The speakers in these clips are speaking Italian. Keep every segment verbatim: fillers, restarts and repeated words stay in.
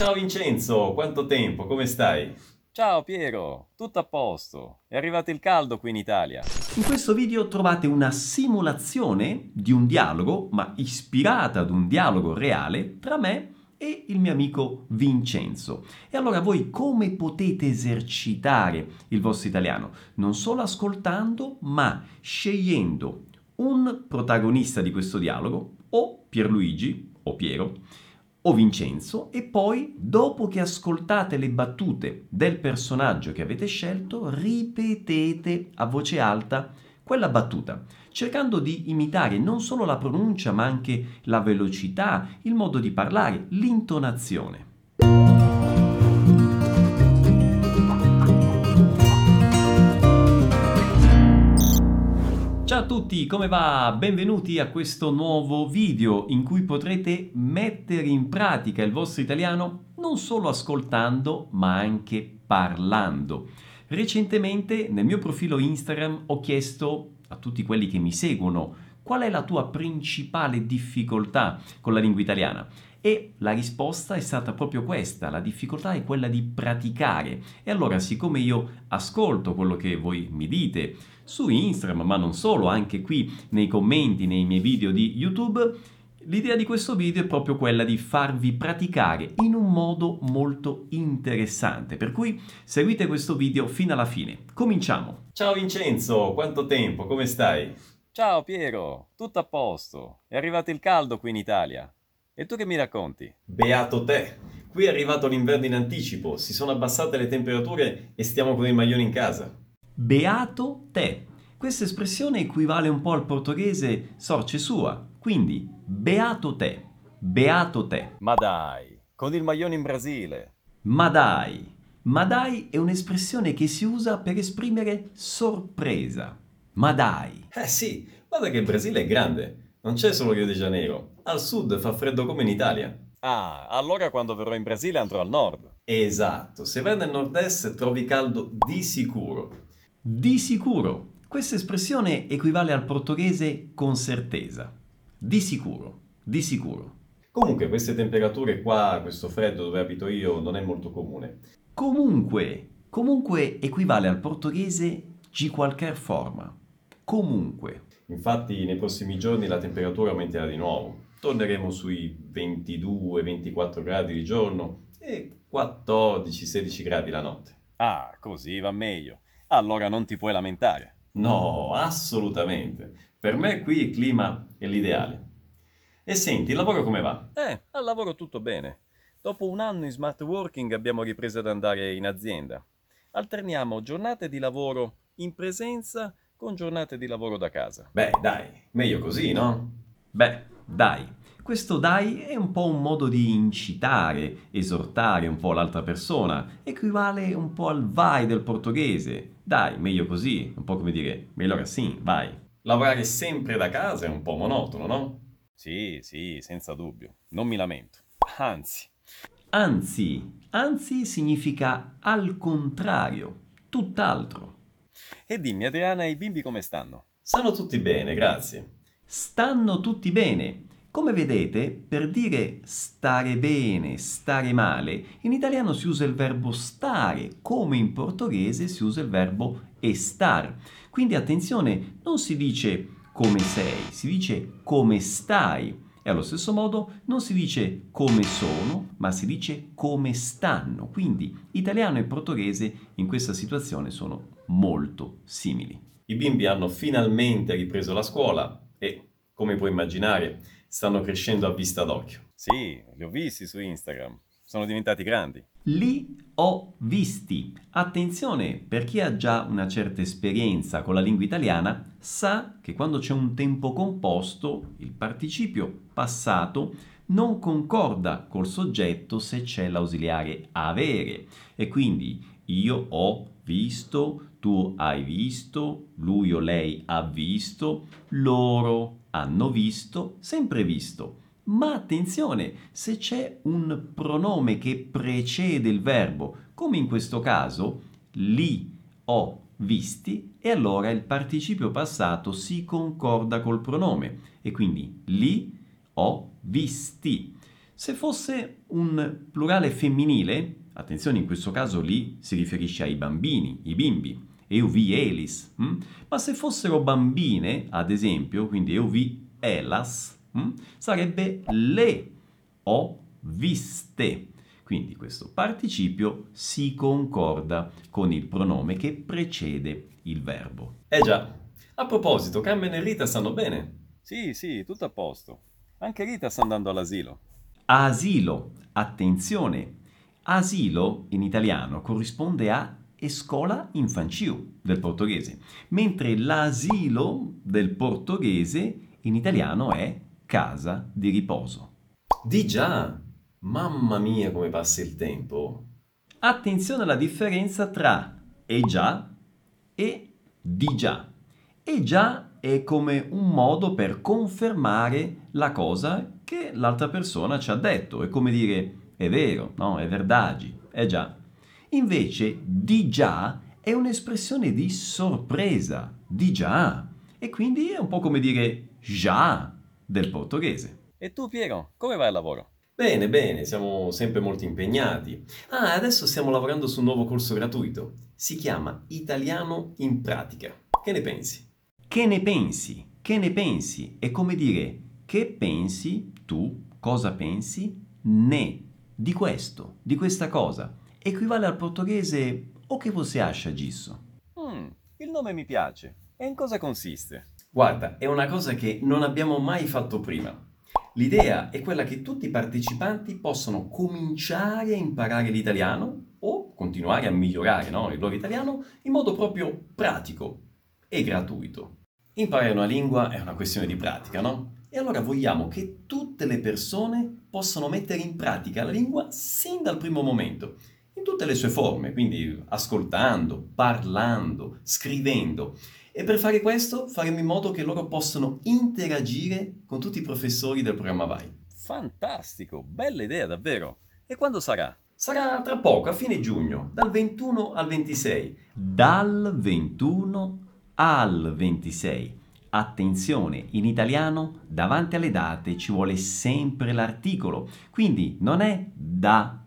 Ciao Vincenzo, quanto tempo, come stai? Ciao Piero, tutto a posto. È arrivato il caldo qui in Italia. In questo video trovate una simulazione di un dialogo, ma ispirata ad un dialogo reale, tra me e il mio amico Vincenzo. E allora voi come potete esercitare il vostro italiano? Non solo ascoltando, ma scegliendo un protagonista di questo dialogo, o Pierluigi, o Piero, o Vincenzo, e poi, dopo che ascoltate le battute del personaggio che avete scelto, ripetete a voce alta quella battuta, cercando di imitare non solo la pronuncia, ma anche la velocità, il modo di parlare, l'intonazione. Ciao a tutti, come va? Benvenuti a questo nuovo video in cui potrete mettere in pratica il vostro italiano non solo ascoltando, ma anche parlando. Recentemente nel mio profilo Instagram ho chiesto a tutti quelli che mi seguono qual è la tua principale difficoltà con la lingua italiana. E la risposta è stata proprio questa, la difficoltà è quella di praticare. E allora, siccome io ascolto quello che voi mi dite su Instagram, ma non solo, anche qui nei commenti, nei miei video di YouTube, l'idea di questo video è proprio quella di farvi praticare in un modo molto interessante. Per cui seguite questo video fino alla fine. Cominciamo! Ciao Vincenzo, quanto tempo, come stai? Ciao Piero, tutto a posto. È arrivato il caldo qui in Italia. E tu che mi racconti? Beato te! Qui è arrivato l'inverno in anticipo, si sono abbassate le temperature e stiamo con il maglione in casa. Beato te! Questa espressione equivale un po' al portoghese sorte sua, quindi beato te, beato te. Ma dai, con il maglione in Brasile! Ma dai! Ma dai è un'espressione che si usa per esprimere sorpresa. Ma dai! Eh sì, guarda che il Brasile è grande! Non c'è solo Rio de Janeiro, al sud fa freddo come in Italia. Ah, allora quando verrò in Brasile andrò al nord. Esatto, se vai nel nord-est trovi caldo di sicuro. Di sicuro. Questa espressione equivale al portoghese con certezza. Di sicuro, di sicuro. Comunque queste temperature qua, questo freddo dove abito io, non è molto comune. Comunque, comunque equivale al portoghese di qualche forma. Comunque. Infatti nei prossimi giorni la temperatura aumenterà di nuovo. Torneremo sui ventidue ventiquattro gradi di giorno e quattordici sedici gradi la notte. Ah, così va meglio. Allora non ti puoi lamentare. No, assolutamente. Per me qui il clima è l'ideale. E senti, il lavoro come va? Eh, al lavoro tutto bene. Dopo un anno in smart working abbiamo ripreso ad andare in azienda. Alterniamo giornate di lavoro in presenza con giornate di lavoro da casa. Beh, dai, meglio così, no? Beh, dai. Questo dai è un po' un modo di incitare, esortare un po' l'altra persona. Equivale un po' al vai del portoghese. Dai, meglio così. Un po' come dire, meglio sì, vai. Lavorare sempre da casa è un po' monotono, no? Sì, sì, senza dubbio. Non mi lamento. Anzi. Anzi. Anzi significa al contrario. Tutt'altro. E dimmi, Adriana, e i bimbi come stanno? Stanno tutti bene, grazie. Stanno tutti bene. Come vedete, per dire stare bene, stare male, in italiano si usa il verbo stare, come in portoghese si usa il verbo estar. Quindi attenzione, non si dice come sei, si dice come stai. E allo stesso modo non si dice come sono, ma si dice come stanno. Quindi italiano e portoghese in questa situazione sono molto simili. I bimbi hanno finalmente ripreso la scuola e, come puoi immaginare, stanno crescendo a vista d'occhio. Sì, li ho visti su Instagram. Sono diventati grandi. Li ho visti. Attenzione, per chi ha già una certa esperienza con la lingua italiana, sa che quando c'è un tempo composto, il participio passato non concorda col soggetto se c'è l'ausiliare avere. E quindi io ho visto, tu hai visto, lui o lei ha visto, loro hanno visto, sempre visto. Ma attenzione, se c'è un pronome che precede il verbo, come in questo caso, li ho visti, e allora il participio passato si concorda col pronome, e quindi li ho visti. Se fosse un plurale femminile, attenzione, in questo caso lì si riferisce ai bambini, i bimbi, euvi elis, mh? ma se fossero bambine, ad esempio, quindi euvi elas, mh? sarebbe le o viste. Quindi questo participio si concorda con il pronome che precede il verbo. Eh già, a proposito, Carmen e Rita stanno bene? Sì, sì, tutto a posto. Anche Rita sta andando all'asilo. Asilo, attenzione, asilo in italiano corrisponde a escola infantil del portoghese, mentre l'asilo del portoghese in italiano è casa di riposo. Di già, mamma mia come passa il tempo! Attenzione alla differenza tra e già e di già. E già è come un modo per confermare la cosa che l'altra persona ci ha detto, è come dire è vero, no? È verdagi, è già. Invece di già è un'espressione di sorpresa, di già, e quindi è un po' come dire già del portoghese. E tu Piero, come vai al lavoro? Bene, bene, siamo sempre molto impegnati. Ah, adesso stiamo lavorando su un nuovo corso gratuito, si chiama Italiano in pratica. Che ne pensi? Che ne pensi? Che ne pensi? È come dire che pensi tu, cosa pensi, ne, di questo, di questa cosa. Equivale al portoghese o che você acha disso? Mm, il nome mi piace. E in cosa consiste? Guarda, è una cosa che non abbiamo mai fatto prima. L'idea è quella che tutti i partecipanti possono cominciare a imparare l'italiano o continuare a migliorare, no, il loro italiano in modo proprio pratico e gratuito. Imparare una lingua è una questione di pratica, no? E allora vogliamo che tutte le persone possano mettere in pratica la lingua sin dal primo momento, in tutte le sue forme, quindi ascoltando, parlando, scrivendo. E per fare questo faremo in modo che loro possano interagire con tutti i professori del programma V A I. Fantastico, bella idea davvero! E quando sarà? Sarà tra poco, a fine giugno, dal ventuno al ventisei. Dal ventuno al ventisei. Attenzione, in italiano davanti alle date ci vuole sempre l'articolo, quindi non è da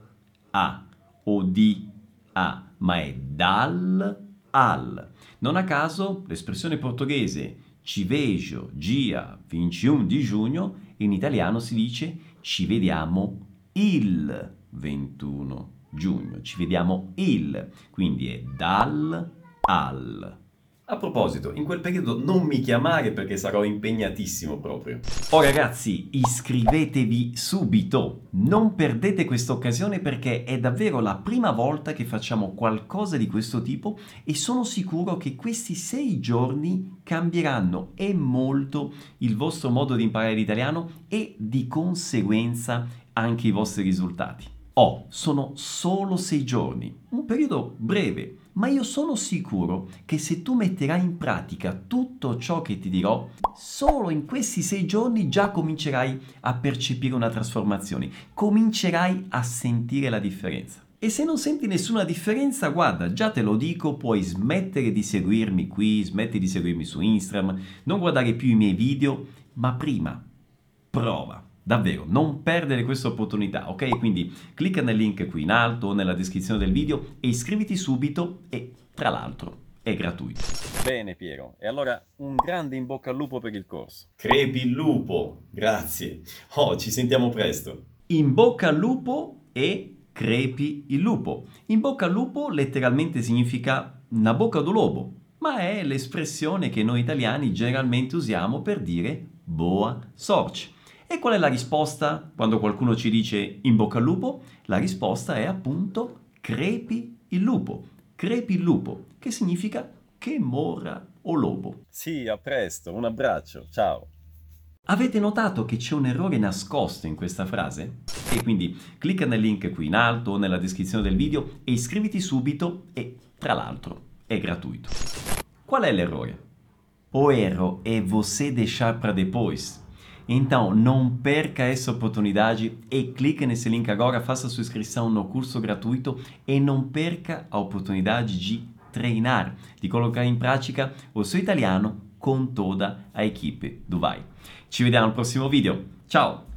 a o di a, ma è dal al. Non a caso l'espressione portoghese ci vejo dia ventuno di giugno, in italiano si dice ci vediamo il ventuno giugno, ci vediamo il, quindi è dal al. A proposito, in quel periodo non mi chiamare perché sarò impegnatissimo proprio. Oh ragazzi, iscrivetevi subito! Non perdete questa occasione perché è davvero la prima volta che facciamo qualcosa di questo tipo e sono sicuro che questi sei giorni cambieranno e molto il vostro modo di imparare l'italiano e di conseguenza anche i vostri risultati. Oh, sono solo sei giorni, un periodo breve, ma io sono sicuro che se tu metterai in pratica tutto ciò che ti dirò, solo in questi sei giorni già comincerai a percepire una trasformazione, comincerai a sentire la differenza. E se non senti nessuna differenza, guarda, già te lo dico, puoi smettere di seguirmi qui, smetti di seguirmi su Instagram, non guardare più i miei video, ma prima, prova. Davvero, non perdere questa opportunità, ok? Quindi clicca nel link qui in alto o nella descrizione del video e iscriviti subito e, tra l'altro, è gratuito. Bene Piero, e allora un grande in bocca al lupo per il corso. Crepi il lupo, grazie. Oh, ci sentiamo presto. In bocca al lupo e crepi il lupo. In bocca al lupo letteralmente significa na bocca do lobo, ma è l'espressione che noi italiani generalmente usiamo per dire boa sorte. E qual è la risposta quando qualcuno ci dice in bocca al lupo? La risposta è appunto crepi il lupo, crepi il lupo, che significa che mora o lobo. Sì, a presto, un abbraccio, ciao! Avete notato che c'è un errore nascosto in questa frase? E quindi clicca nel link qui in alto o nella descrizione del video e iscriviti subito e, tra l'altro, è gratuito. Qual è l'errore? O erro e você deixar para depois. Então, não perca essa oportunidade e clique nesse link agora, faça sua inscrição no curso gratuito e não perca a oportunidade de treinar, de colocar em prática o seu italiano com toda a equipe do V A I. Ci vediamo no prossimo video. Ciao!